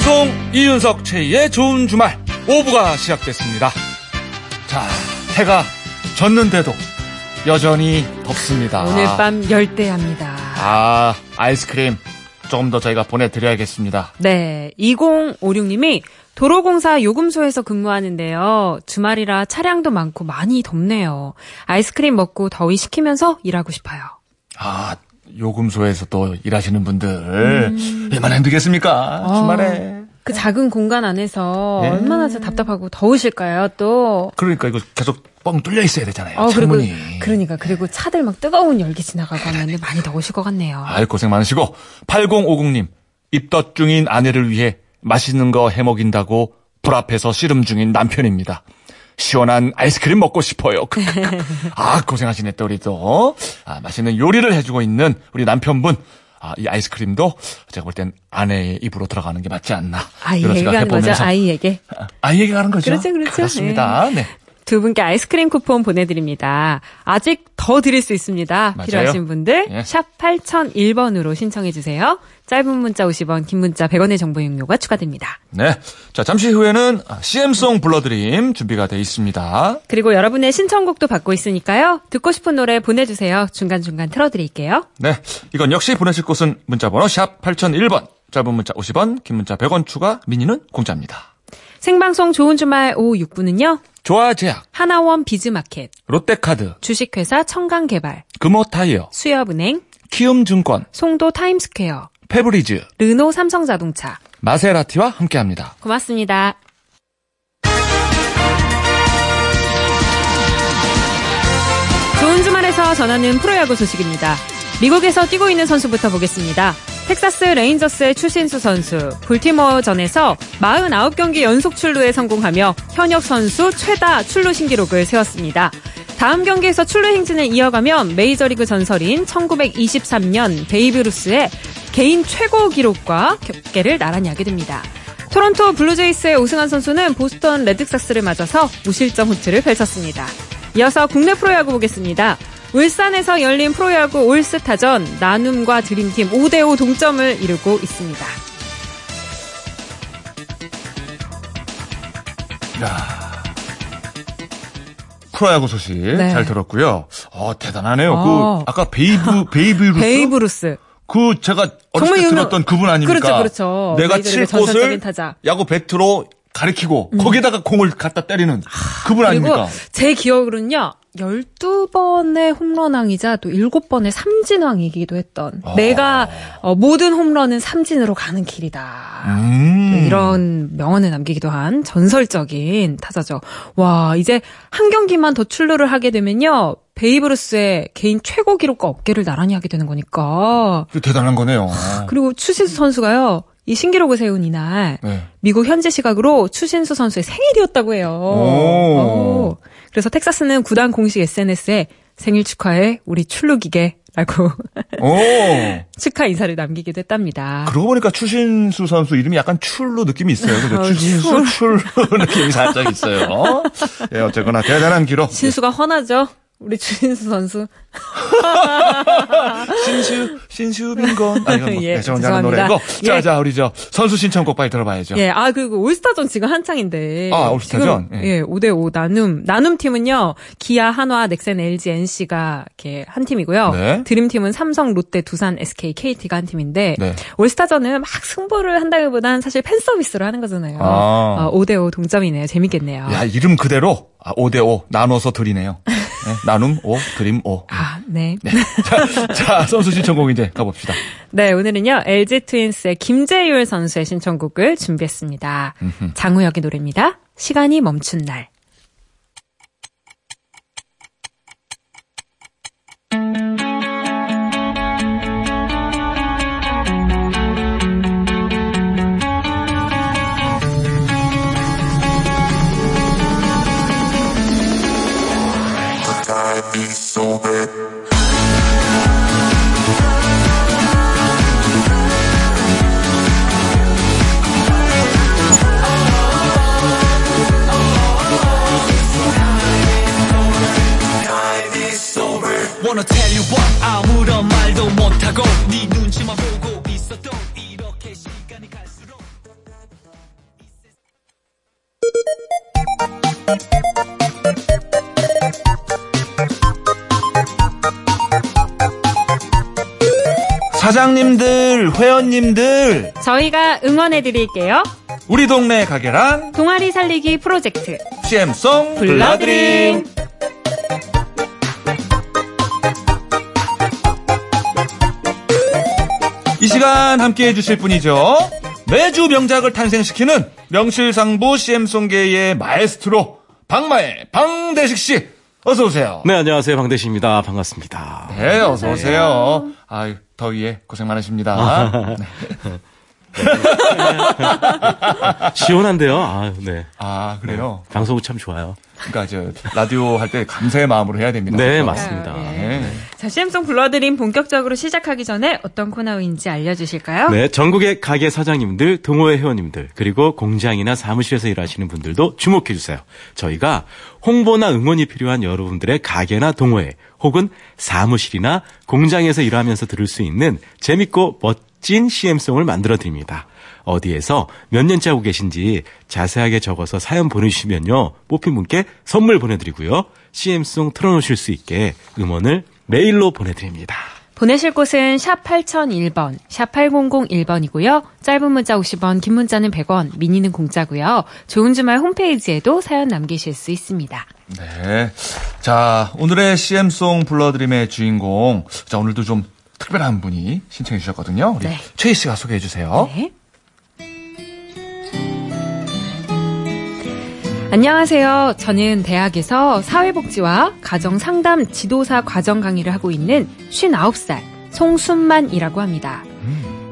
생방송 이윤석 최희의 좋은 주말 5부가 시작됐습니다. 자, 해가 졌는데도 여전히 덥습니다. 오늘 밤 열대야입니다. 아, 아이스크림 조금 더 저희가 보내드려야겠습니다. 네, 2056님이 도로공사 요금소에서 근무하는데요. 주말이라 차량도 많고 많이 덥네요. 아이스크림 먹고 더위 식히면서 일하고 싶어요. 아, 요금소에서 또 일하시는 분들 얼마나 힘들겠습니까? 주말에. 그 작은 공간 안에서 네. 얼마나 답답하고 더우실까요? 또 그러니까 이거 계속 뻥 뚫려 있어야 되잖아요. 창문이. 그리고 차들 막 뜨거운 열기 지나가고 하면 많이 더우실 것 같네요. 아이, 고생 많으시고 8050님 입덧 중인 아내를 위해 맛있는 거 해먹인다고 불 앞에서 씨름 중인 남편입니다. 시원한 아이스크림 먹고 싶어요. 아, 고생하시네 또 우리 또. 아, 맛있는 요리를 해주고 있는 우리 남편분. 아, 이 아이스크림도 제가 볼 땐 아내의 입으로 들어가는 게 맞지 않나. 아이에게 가는 거죠. 아이에게. 아이에게 가는 거죠. 그렇죠. 그렇죠. 그렇습니다. 네. 네. 두 분께 아이스크림 쿠폰 보내드립니다. 아직 더 드릴 수 있습니다. 맞아요. 필요하신 분들 예. 샵 8001번으로 신청해 주세요. 짧은 문자 50원, 긴 문자 100원의 정보 이용료가 추가됩니다. 네, 자 잠시 후에는 CM송 불러드림 준비가 돼 있습니다. 그리고 여러분의 신청곡도 받고 있으니까요. 듣고 싶은 노래 보내주세요. 중간중간 틀어드릴게요. 네, 이건 역시 보내실 곳은 문자번호 샵 8001번. 짧은 문자 50원, 긴 문자 100원 추가, 미니는 공짜입니다. 생방송 좋은 주말 오후 6부는요. 조화제약, 하나원 비즈마켓, 롯데카드, 주식회사 청강개발, 금호타이어, 수협은행, 키움증권, 송도 타임스퀘어, 페브리즈, 르노 삼성자동차, 마세라티와 함께합니다. 고맙습니다. 좋은 주말에서 전하는 프로야구 소식입니다. 미국에서 뛰고 있는 선수부터 보겠습니다. 텍사스 레인저스의 추신수 선수, 볼티모어전에서 49경기 연속 출루에 성공하며 현역 선수 최다 출루 신기록을 세웠습니다. 다음 경기에서 출루 행진을 이어가면 메이저리그 전설인 1923년 베이브 루스의 개인 최고 기록과 격계를 나란히 하게 됩니다. 토론토 블루제이스의 오승환 선수는 보스턴 레드삭스를 맞아서 무실점 호투를 펼쳤습니다. 이어서 국내 프로야구 보겠습니다. 울산에서 열린 프로야구 올스타전 나눔과 드림팀 5대5 동점을 이루고 있습니다. 야, 프로야구 소식 네. 잘 들었고요. 대단하네요. 그 아까 베이브 루스. 그 제가 어렸을 때 들었던 그분 아닙니까? 그렇죠, 그렇죠. 내가 칠 곳을 야구 배트로 가리키고 거기다가 공을 갖다 때리는 그분 아닙니까? 그리고 제 기억으로는요. 12번의 홈런왕이자 또 7번의 삼진왕이기도 했던 내가 모든 홈런은 삼진으로 가는 길이다. 이런 명언을 남기기도 한 전설적인 타자죠. 와, 이제 한 경기만 더 출루를 하게 되면요. 베이브 루스의 개인 최고 기록과 어깨를 나란히 하게 되는 거니까. 대단한 거네요. 그리고 추신수 선수가요. 이 신기록을 세운 이날 네. 미국 현지 시각으로 추신수 선수의 생일이었다고 해요. 그래서 텍사스는 구단 공식 SNS에 생일 축하해 우리 출루기계라고 축하 인사를 남기기도 했답니다. 그러고 보니까 추신수 선수 이름이 약간 출루 느낌이 있어요. 추신수 출루 느낌이 살짝 있어요. 예, 어쨌거나 대단한 기록. 신수가 훤하죠. 우리 추신수 선수. 신수빈건. 아, 이건 뭐, 예, 죄송합니다. 노래고. 예. 자, 우리 저, 선수 신청곡 빨리 들어봐야죠. 예, 아, 그리고 올스타전 지금 한창인데. 아, 올스타전? 지금, 예, 5대5 나눔 팀은요, 기아, 한화, 넥센, LG, NC가 이렇게 한 팀이고요. 네. 드림 팀은 삼성, 롯데, 두산, SK, KT가 한 팀인데. 네. 올스타전은 막 승부를 한다기보단 사실 팬 서비스로 하는 거잖아요. 5대5 동점이네요. 재밌겠네요. 야, 이름 그대로 5대5 나눠서 드리네요. 네, 나눔 5, 드림 5. 아, 네. 네. 자, 선수 신청곡 이제 가봅시다. 네, 오늘은요. LG 트윈스의 김재율 선수의 신청곡을 준비했습니다. 장우혁의 노래입니다. 시간이 멈춘 날. So bad. 사장님들, 회원님들, 저희가 응원해드릴게요. 우리 동네 가게랑 동아리 살리기 프로젝트 CM송 불러드림. 이 시간 함께해 주실 분이죠. 매주 명작을 탄생시키는 명실상부 CM송계의 마에스트로 방마의 방대식 씨, 어서 오세요. 네, 안녕하세요. 방대식입니다. 반갑습니다. 네, 어서 오세요. 아유, 더위에 고생 많으십니다. 네. 시원한데요. 아, 네. 아, 그래요? 네. 방송은 참 좋아요. 그러니까 저 라디오 할 때 감사의 마음으로 해야 됩니다. 네, 맞습니다. 네. 네. 자, CM송 불러드림 본격적으로 시작하기 전에 어떤 코너인지 알려주실까요? 네, 전국의 가게 사장님들, 동호회 회원님들, 그리고 공장이나 사무실에서 일하시는 분들도 주목해주세요. 저희가 홍보나 응원이 필요한 여러분들의 가게나 동호회 혹은 사무실이나 공장에서 일하면서 들을 수 있는 재밌고 멋진 CM송을 만들어드립니다. 어디에서 몇 년째 하고 계신지 자세하게 적어서 사연 보내주시면요, 뽑힌 분께 선물 보내드리고요, CM송 틀어놓으실 수 있게 음원을 메일로 보내드립니다. 보내실 곳은 샵 8001번, 샵 8001번이고요. 짧은 문자 50원, 긴 문자는 100원, 미니는 공짜고요. 좋은 주말 홈페이지에도 사연 남기실 수 있습니다. 네, 자, 오늘의 CM송 불러드림의 주인공, 자, 오늘도 좀 특별한 분이 신청해 주셨거든요. 우리 네. 최희 씨가 소개해 주세요. 네. 안녕하세요. 저는 대학에서 사회복지와 가정상담 지도사 과정 강의를 하고 있는 59살 송순만이라고 합니다.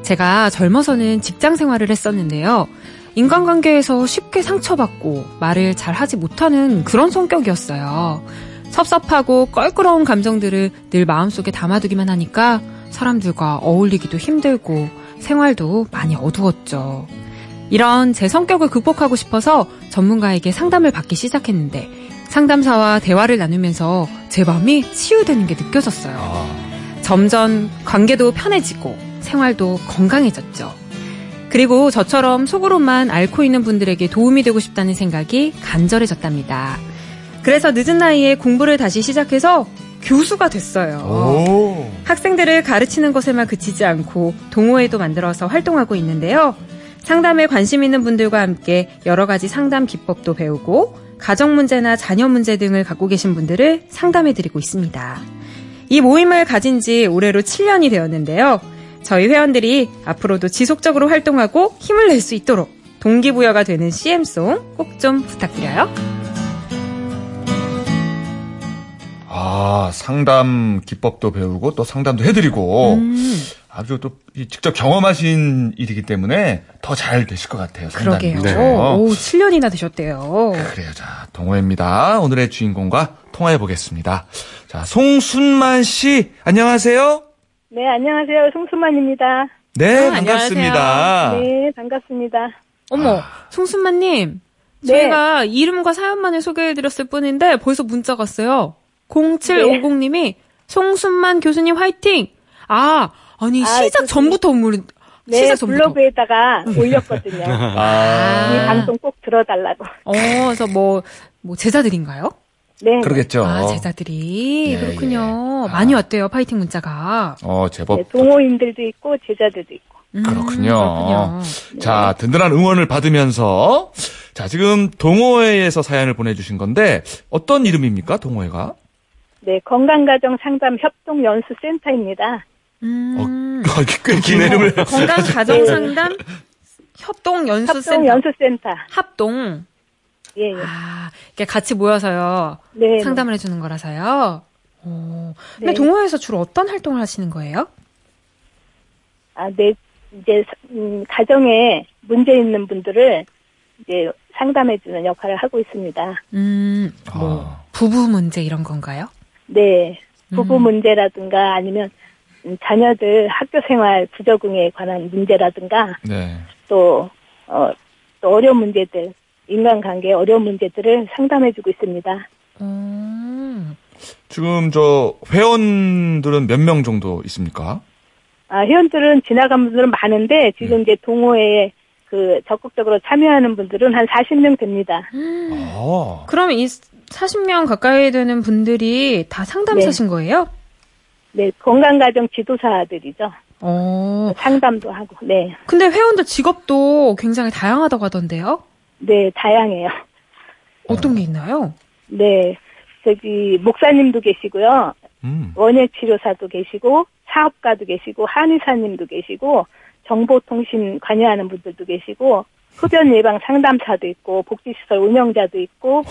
제가 젊어서는 직장 생활을 했었는데요. 인간관계에서 쉽게 상처받고 말을 잘 하지 못하는 그런 성격이었어요. 섭섭하고 껄끄러운 감정들을 늘 마음속에 담아두기만 하니까 사람들과 어울리기도 힘들고 생활도 많이 어두웠죠. 이런 제 성격을 극복하고 싶어서 전문가에게 상담을 받기 시작했는데, 상담사와 대화를 나누면서 제 마음이 치유되는 게 느껴졌어요. 점점 관계도 편해지고 생활도 건강해졌죠. 그리고 저처럼 속으로만 앓고 있는 분들에게 도움이 되고 싶다는 생각이 간절해졌답니다. 그래서 늦은 나이에 공부를 다시 시작해서 교수가 됐어요. 오. 학생들을 가르치는 것에만 그치지 않고 동호회도 만들어서 활동하고 있는데요. 상담에 관심 있는 분들과 함께 여러 가지 상담 기법도 배우고, 가정 문제나 자녀 문제 등을 갖고 계신 분들을 상담해드리고 있습니다. 이 모임을 가진 지 올해로 7년이 되었는데요. 저희 회원들이 앞으로도 지속적으로 활동하고 힘을 낼 수 있도록 동기부여가 되는 CM송 꼭 좀 부탁드려요. 아, 상담 기법도 배우고 또 상담도 해드리고, 아주 또 직접 경험하신 일이기 때문에 더 잘 되실 것 같아요. 상담이. 그러게요. 네. 오, 7년이나 되셨대요. 그래요. 자, 동호회입니다. 오늘의 주인공과 통화해 보겠습니다. 자, 송순만 씨, 안녕하세요. 네, 안녕하세요. 송순만입니다. 네, 반갑습니다. 안녕하세요. 네, 반갑습니다. 어머, 송순만님. 네. 저희가 이름과 사연만을 소개해드렸을 뿐인데 벌써 문자가 왔어요. 0750님이 네. 송순만 교수님 화이팅! 아, 아니, 시작 전부터 물은 네, 시작 전부터. 블로그에다가 올렸거든요. 이 방송 꼭 들어달라고. 그래서 뭐 제자들인가요? 네. 그러겠죠. 아, 제자들이. 예, 그렇군요. 예. 많이 왔대요, 파이팅 문자가. 제법. 네, 동호인들도 있고, 제자들도 있고. 그렇군요. 네. 자, 든든한 응원을 받으면서, 자, 지금 동호회에서 사연을 보내주신 건데, 어떤 이름입니까, 동호회가? 네, 건강가정상담협동연수센터입니다. 꽤 긴 이름을. 건강가정상담 협동연수센터. 협동연수센터. 합동. 예, 예. 아, 이게 같이 모여서요. 네. 상담을 해주는 거라서요. 오. 근데 네. 동호회에서 주로 어떤 활동을 하시는 거예요? 아, 네. 이제, 가정에 문제 있는 분들을 이제 상담해주는 역할을 하고 있습니다. 뭐, 부부 문제 이런 건가요? 네. 부부 문제라든가 아니면 자녀들 학교 생활 부적응에 관한 문제라든가, 네. 또 어려운 문제들, 인간관계 어려운 문제들을 상담해주고 있습니다. 지금 저 회원들은 몇 명 정도 있습니까? 아, 회원들은 지나간 분들은 많은데 지금 이제 동호회에 그 적극적으로 참여하는 분들은 한 40명 됩니다. 아. 그럼 이 40명 가까이 되는 분들이 다 상담사신 네. 거예요? 네, 건강가정 지도사들이죠. 상담도 하고, 네. 근데 회원들 직업도 굉장히 다양하다고 하던데요? 네, 다양해요. 어떤 게 있나요? 네, 저기 목사님도 계시고요. 원예치료사도 계시고, 사업가도 계시고, 한의사님도 계시고, 정보통신 관여하는 분들도 계시고, 소변 예방 상담사도 있고, 복지시설 운영자도 있고,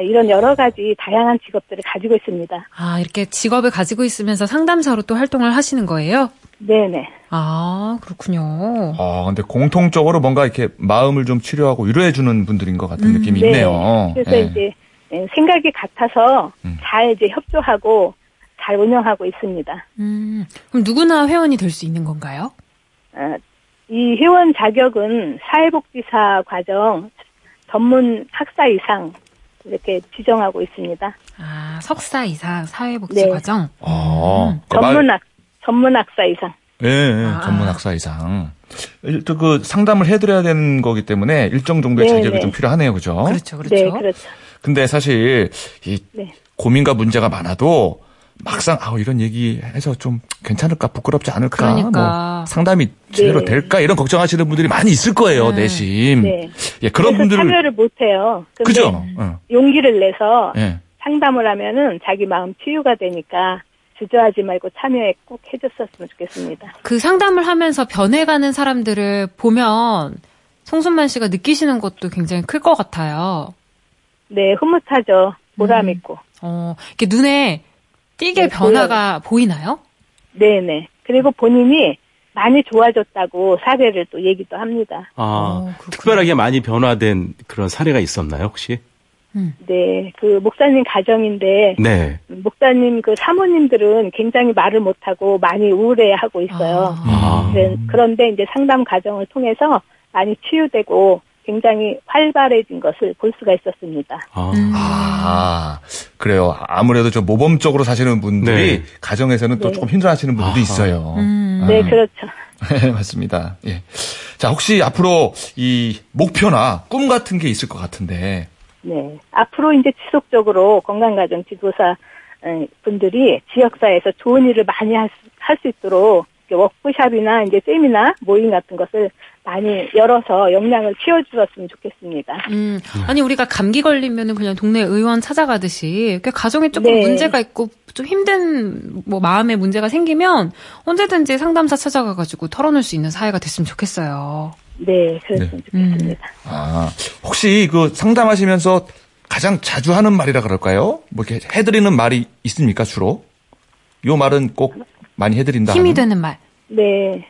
이런 여러 가지 다양한 직업들을 가지고 있습니다. 아, 이렇게 직업을 가지고 있으면서 상담사로 또 활동을 하시는 거예요? 네네. 아, 그렇군요. 아, 근데 공통적으로 뭔가 이렇게 마음을 좀 치료하고 위로해주는 분들인 것 같은 느낌이 네. 있네요. 그래서 네. 이제 생각이 같아서 잘 이제 협조하고 잘 운영하고 있습니다. 그럼 누구나 회원이 될 수 있는 건가요? 이 회원 자격은 사회복지사 과정 전문 학사 이상 이렇게 지정하고 있습니다. 아, 석사 이상 사회복지 네. 과정. 아, 전문학사 이상. 예, 네, 아. 전문학사 이상. 또 그 상담을 해드려야 되는 거기 때문에 일정 정도의 네, 자격이 네. 좀 필요하네요, 그죠? 그렇죠, 그렇죠. 네, 그렇죠. 근데 사실 이 네. 고민과 문제가 많아도 막상 이런 얘기해서 좀 괜찮을까 부끄럽지 않을까 그러니까. 뭐 상담이 제대로 네. 될까 이런 걱정하시는 분들이 많이 있을 거예요 내심. 네. 예, 그런 분들을 참여를 못해요. 그죠? 용기를 내서 네. 상담을 하면은 자기 마음 치유가 되니까 주저하지 말고 참여에 꼭 해줬었으면 좋겠습니다. 그 상담을 하면서 변해가는 사람들을 보면 송순만 씨가 느끼시는 것도 굉장히 클 것 같아요. 네, 흐뭇하죠. 보람 있고. 이렇게 눈에 띠게 네, 변화가 보이나요? 네네. 그리고 본인이 많이 좋아졌다고 사례를 또 얘기도 합니다. 아, 특별하게 많이 변화된 그런 사례가 있었나요, 혹시? 네, 그 목사님 가정인데 네. 목사님 그 사모님들은 굉장히 말을 못하고 많이 우울해하고 있어요. 아. 그런데 이제 상담 과정을 통해서 많이 치유되고 굉장히 활발해진 것을 볼 수가 있었습니다. 아, 그래요. 아무래도 좀 모범적으로 사시는 분들이 네. 가정에서는 또 네. 조금 힘들어하시는 분들도 있어요. 네, 그렇죠. 맞습니다. 예. 자, 혹시 앞으로 이 목표나 꿈 같은 게 있을 것 같은데. 네, 앞으로 이제 지속적으로 건강가정 지도사 분들이 지역사회에서 좋은 일을 많이 할 수 있도록 워크숍이나 이제 세미나 모임 같은 것을 많이 열어서 역량을 키워주었으면 좋겠습니다. 아니 우리가 감기 걸리면은 그냥 동네 의원 찾아가듯이 가정에 조금 네. 문제가 있고 좀 힘든 뭐 마음의 문제가 생기면 언제든지 상담사 찾아가가지고 털어놓을 수 있는 사회가 됐으면 좋겠어요. 네, 그랬으면 네. 좋겠습니다. 아, 혹시 그 상담하시면서 가장 자주 하는 말이라 그럴까요? 뭐 이렇게 해드리는 말이 있습니까 주로? 요 말은 꼭 많이 해드린다. 힘이 하는? 되는 말. 네.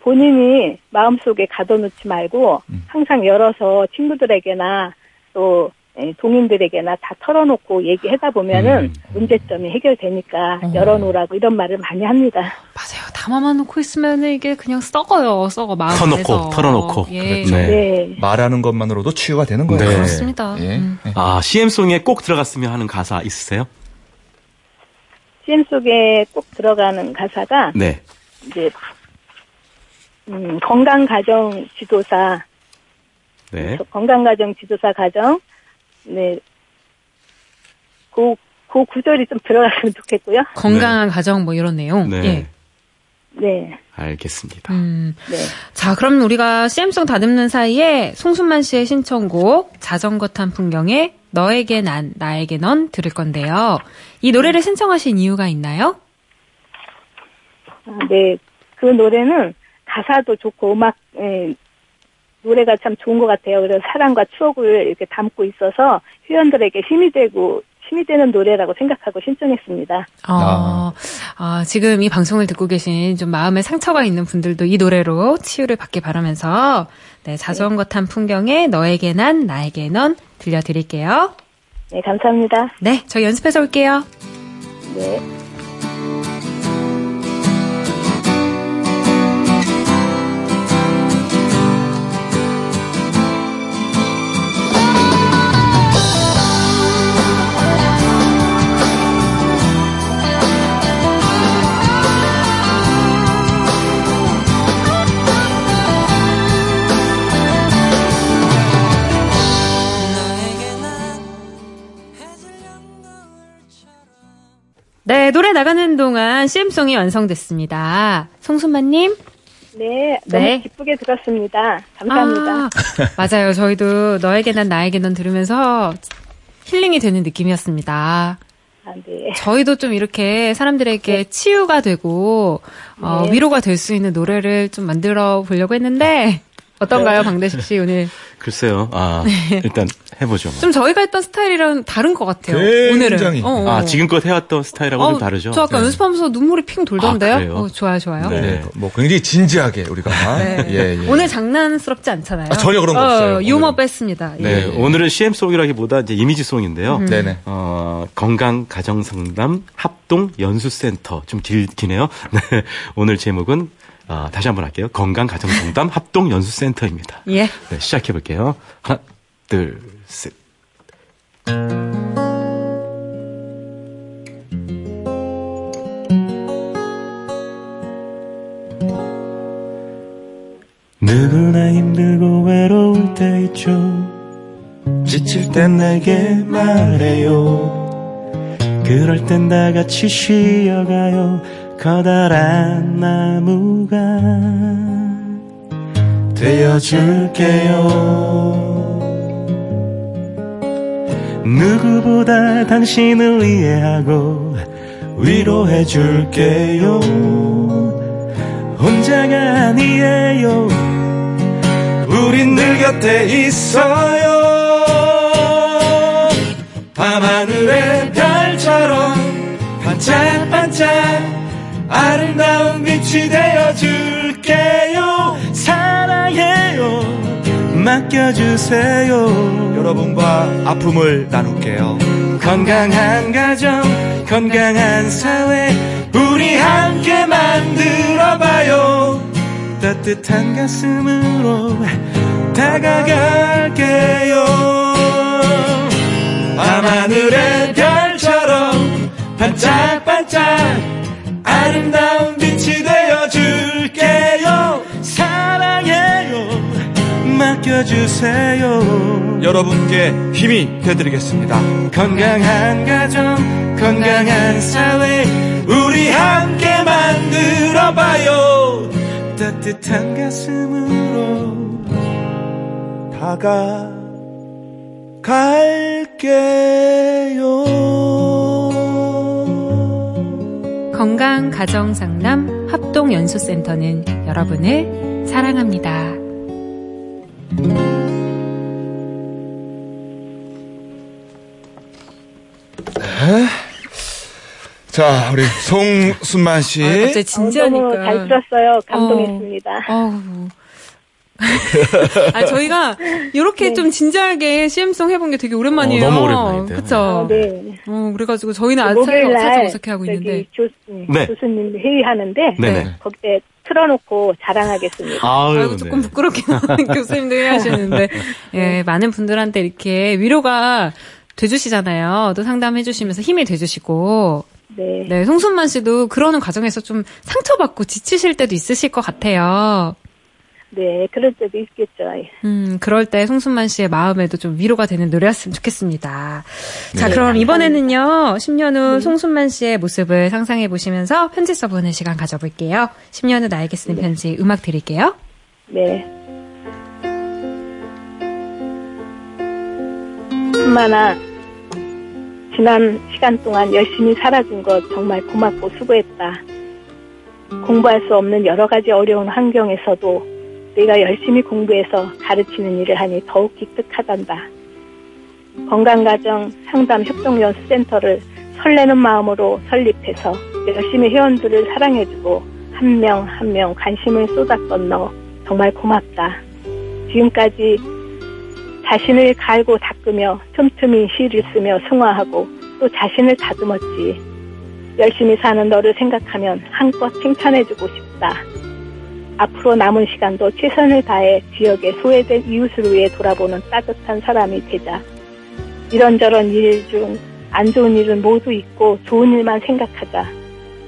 본인이 마음속에 가둬놓지 말고 항상 열어서 친구들에게나 또 동인들에게나 다 털어놓고 얘기하다 보면은 문제점이 해결되니까 열어놓으라고 이런 말을 많이 합니다. 맞아요. 담아만 놓고 있으면 이게 그냥 썩어요. 썩어. 마음에서. 털어놓고. 예. 그렇죠. 네. 네. 말하는 것만으로도 치유가 되는 거예요. 네. 그렇습니다. 예. 아, CM송에 꼭 들어갔으면 하는 가사 있으세요? CM 속에 꼭 들어가는 가사가 네. 이제 건강가정지도사 네. 건강가정지도사 가정 네. 그 구절이 좀 들어갔으면 좋겠고요. 건강한 네. 가정 뭐 이런 내용. 네. 예. 네. 알겠습니다. 네. 자, 그럼 우리가 CM송 다듬는 사이에 송순만 씨의 신청곡 자전거 탄 풍경의 너에게 난, 나에게 넌 들을 건데요. 이 노래를 신청하신 이유가 있나요? 네. 그 노래는 가사도 좋고 음악, 노래가 참 좋은 것 같아요. 그래서 사랑과 추억을 이렇게 담고 있어서 회원들에게 힘이 되는 노래라고 생각하고 신청했습니다. 지금 이 방송을 듣고 계신 좀 마음에 상처가 있는 분들도 이 노래로 치유를 받길 바라면서 네, 자전거 탄 풍경에 너에게 난 나에게 넌 들려드릴게요. 네, 감사합니다. 네, 저 연습해서 올게요. 네. 네, 노래 나가는 동안 CM송이 완성됐습니다. 송순만님. 네, 너무 기쁘게 들었습니다. 감사합니다. 아, 맞아요. 저희도 너에게 난 나에게 넌 들으면서 힐링이 되는 느낌이었습니다. 아, 네. 저희도 좀 이렇게 사람들에게 네. 치유가 되고 위로가 될 수 있는 노래를 좀 만들어 보려고 했는데 어떤가요, 방대식 씨 오늘? 글쎄요. 아 일단 해보죠. 뭐. 좀 저희가 했던 스타일이랑 다른 것 같아요. 굉장히. 오늘은. 아 지금껏 해왔던 스타일하고 좀 다르죠. 저 아까 연습하면서 눈물이 핑 돌던데요. 아, 그래요? 좋아요. 네. 뭐 굉장히 진지하게 우리가. 네. 예. 오늘 장난스럽지 않잖아요. 아, 전혀 그런 거 없어요. 유머 뺐습니다. 예. 네. 오늘은 CM송이라기보다 이제 이미지송인데요. 네네. 건강가정상담협동연수센터 좀 길기네요. 네. 오늘 제목은. 다시 한번 할게요. 건강가정상담 합동연수센터입니다. 예. 네, 시작해볼게요. 하나, 둘, 셋. 누구나 힘들고 외로울 때 있죠. 지칠 땐 내게 말해요. 그럴 땐 다 같이 쉬어가요. 커다란 나무가 되어줄게요. 누구보다 당신을 이해하고 위로해줄게요. 혼자가 아니에요. 우린 늘 곁에 있어요. 밤하늘의 별처럼 반짝반짝 아름다운 빛이 되어줄게요. 사랑해요. 맡겨주세요. 여러분과 아픔을 나눌게요. 건강한 가정, 건강한 사회, 우리 함께 만들어봐요. 따뜻한 가슴으로 다가갈게요. 밤하늘의 별처럼 반짝반짝 아름다운 빛이 되어줄게요. 사랑해요. 맡겨주세요. 여러분께 힘이 되드리겠습니다. 건강한 가정, 건강한 사회, 우리 함께 만들어봐요. 따뜻한 가슴으로 다가갈게요. 건강가정상담 합동연수센터는 여러분을 사랑합니다. 네. 자, 우리 송순만 씨. 갑자기 진지하니까. 너무 잘 들었어요. 감동했습니다. 아, 저희가 이렇게 좀 진지하게 CM송 해본 게 되게 오랜만이에요. 너무 오랜만이에요. 그쵸? 네. 그래가지고 저희는 아직 어색해 하고 있는데. 교수님 회의하는데. 네. 거기에 틀어놓고 자랑하겠습니다. 아이고, 조금 부끄럽긴 하는 교수님도 회의하시는데. 예, 많은 분들한테 이렇게 위로가 돼주시잖아요. 또 상담해주시면서 힘이 돼주시고. 네. 네, 송순만 씨도 그러는 과정에서 좀 상처받고 지치실 때도 있으실 것 같아요. 네, 그럴 때도 있겠죠. 그럴 때 송순만 씨의 마음에도 좀 위로가 되는 노래였으면 좋겠습니다. 자, 네, 그럼 이번에는요, 10년 후 송순만 씨의 모습을 상상해 보시면서 편지 써보는 시간 가져볼게요. 10년 후 나에게 쓰는 편지 음악 드릴게요. 네. 순만아, 지난 시간 동안 열심히 살아준 것 정말 고맙고 수고했다. 공부할 수 없는 여러 가지 어려운 환경에서도 내가 열심히 공부해서 가르치는 일을 하니 더욱 기특하단다. 건강가정 상담협동연수센터를 설레는 마음으로 설립해서 열심히 회원들을 사랑해주고 한 명 한 명 관심을 쏟았던 너 정말 고맙다. 지금까지 자신을 갈고 닦으며 틈틈이 시를 쓰며 승화하고 또 자신을 다듬었지. 열심히 사는 너를 생각하면 한껏 칭찬해주고 싶다. 앞으로 남은 시간도 최선을 다해 지역에 소외된 이웃을 위해 돌아보는 따뜻한 사람이 되자. 이런저런 일 중 안 좋은 일은 모두 있고 좋은 일만 생각하자.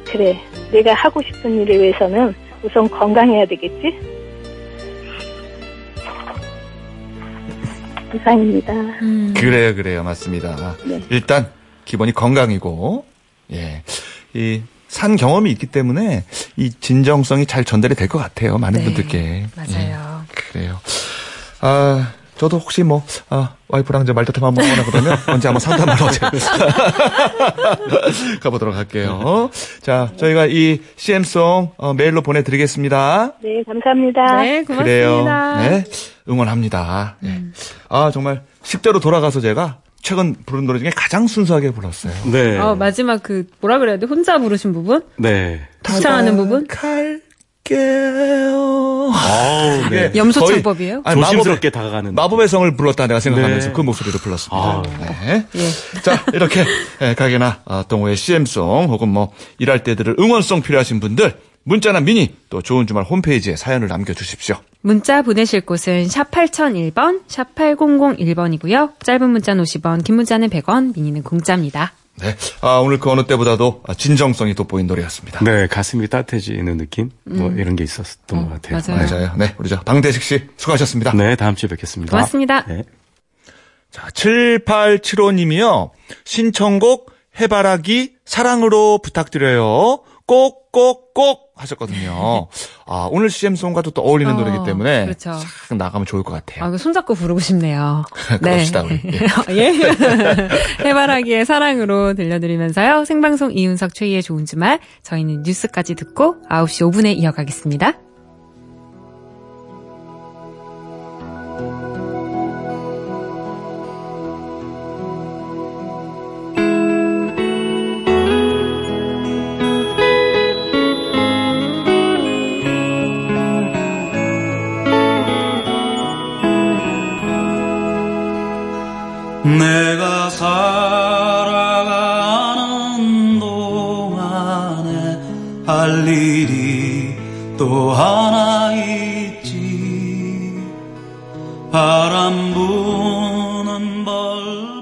그래, 내가 하고 싶은 일을 위해서는 우선 건강해야 되겠지? 이상입니다. 그래요. 맞습니다. 네. 일단 기본이 건강이고. 예. 이 산 경험이 있기 때문에 이 진정성이 잘 전달이 될 것 같아요. 많은 네, 분들께. 맞아요. 그래요. 아, 저도 혹시 뭐, 와이프랑 이제 말다툼 한번 하거나 그러면 언제 한번 상담을 어제 가보도록 할게요. 자, 저희가 이 CM송 메일로 보내드리겠습니다. 네, 감사합니다. 네, 고맙습니다. 그래요. 네, 응원합니다. 네. 아, 정말 10대로 돌아가서 제가 최근 부른 노래 중에 가장 순수하게 불렀어요. 네. 마지막 그, 뭐라 그래야 돼? 혼자 부르신 부분? 네. 부창하는 부분? 갈게요. 아우, 네. 염소창법이에요? 조심스럽게 다가가는. 마법의 성을 불렀다 내가 생각하면서 네. 그 목소리로 불렀습니다. 아, 네. 예. 자, 이렇게 가게나 동호회 CM송 혹은 뭐 일할 때들을 응원송 필요하신 분들 문자나 미니 또 좋은 주말 홈페이지에 사연을 남겨주십시오. 문자 보내실 곳은 샵 8001번, 샵 8001번이고요. 짧은 문자는 50원, 긴 문자는 100원, 미니는 공짜입니다. 네, 오늘 그 어느 때보다도 진정성이 돋보인 노래였습니다. 네, 가슴이 따뜻해지는 느낌? 뭐 이런 게 있었던 것 같아요. 맞아요. 맞아요. 네, 우리 방대식 씨 수고하셨습니다. 네, 다음 주에 뵙겠습니다. 고맙습니다. 네. 자, 7875님이요. 신청곡 해바라기 사랑으로 부탁드려요. 꼭꼭꼭 하셨거든요. 아, 오늘 CM송과도 또 어울리는 노래이기 때문에 그렇죠. 싹 나가면 좋을 것 같아요. 아, 손잡고 부르고 싶네요. 그럽시다. 네. 우리. 예. 해바라기의 사랑으로 들려드리면서요. 생방송 이윤석 최희의 좋은 주말. 저희는 뉴스까지 듣고 9시 5분에 이어가겠습니다. 내가 살아가는 동안에 할 일이 또 하나 있지. 바람 부는 벌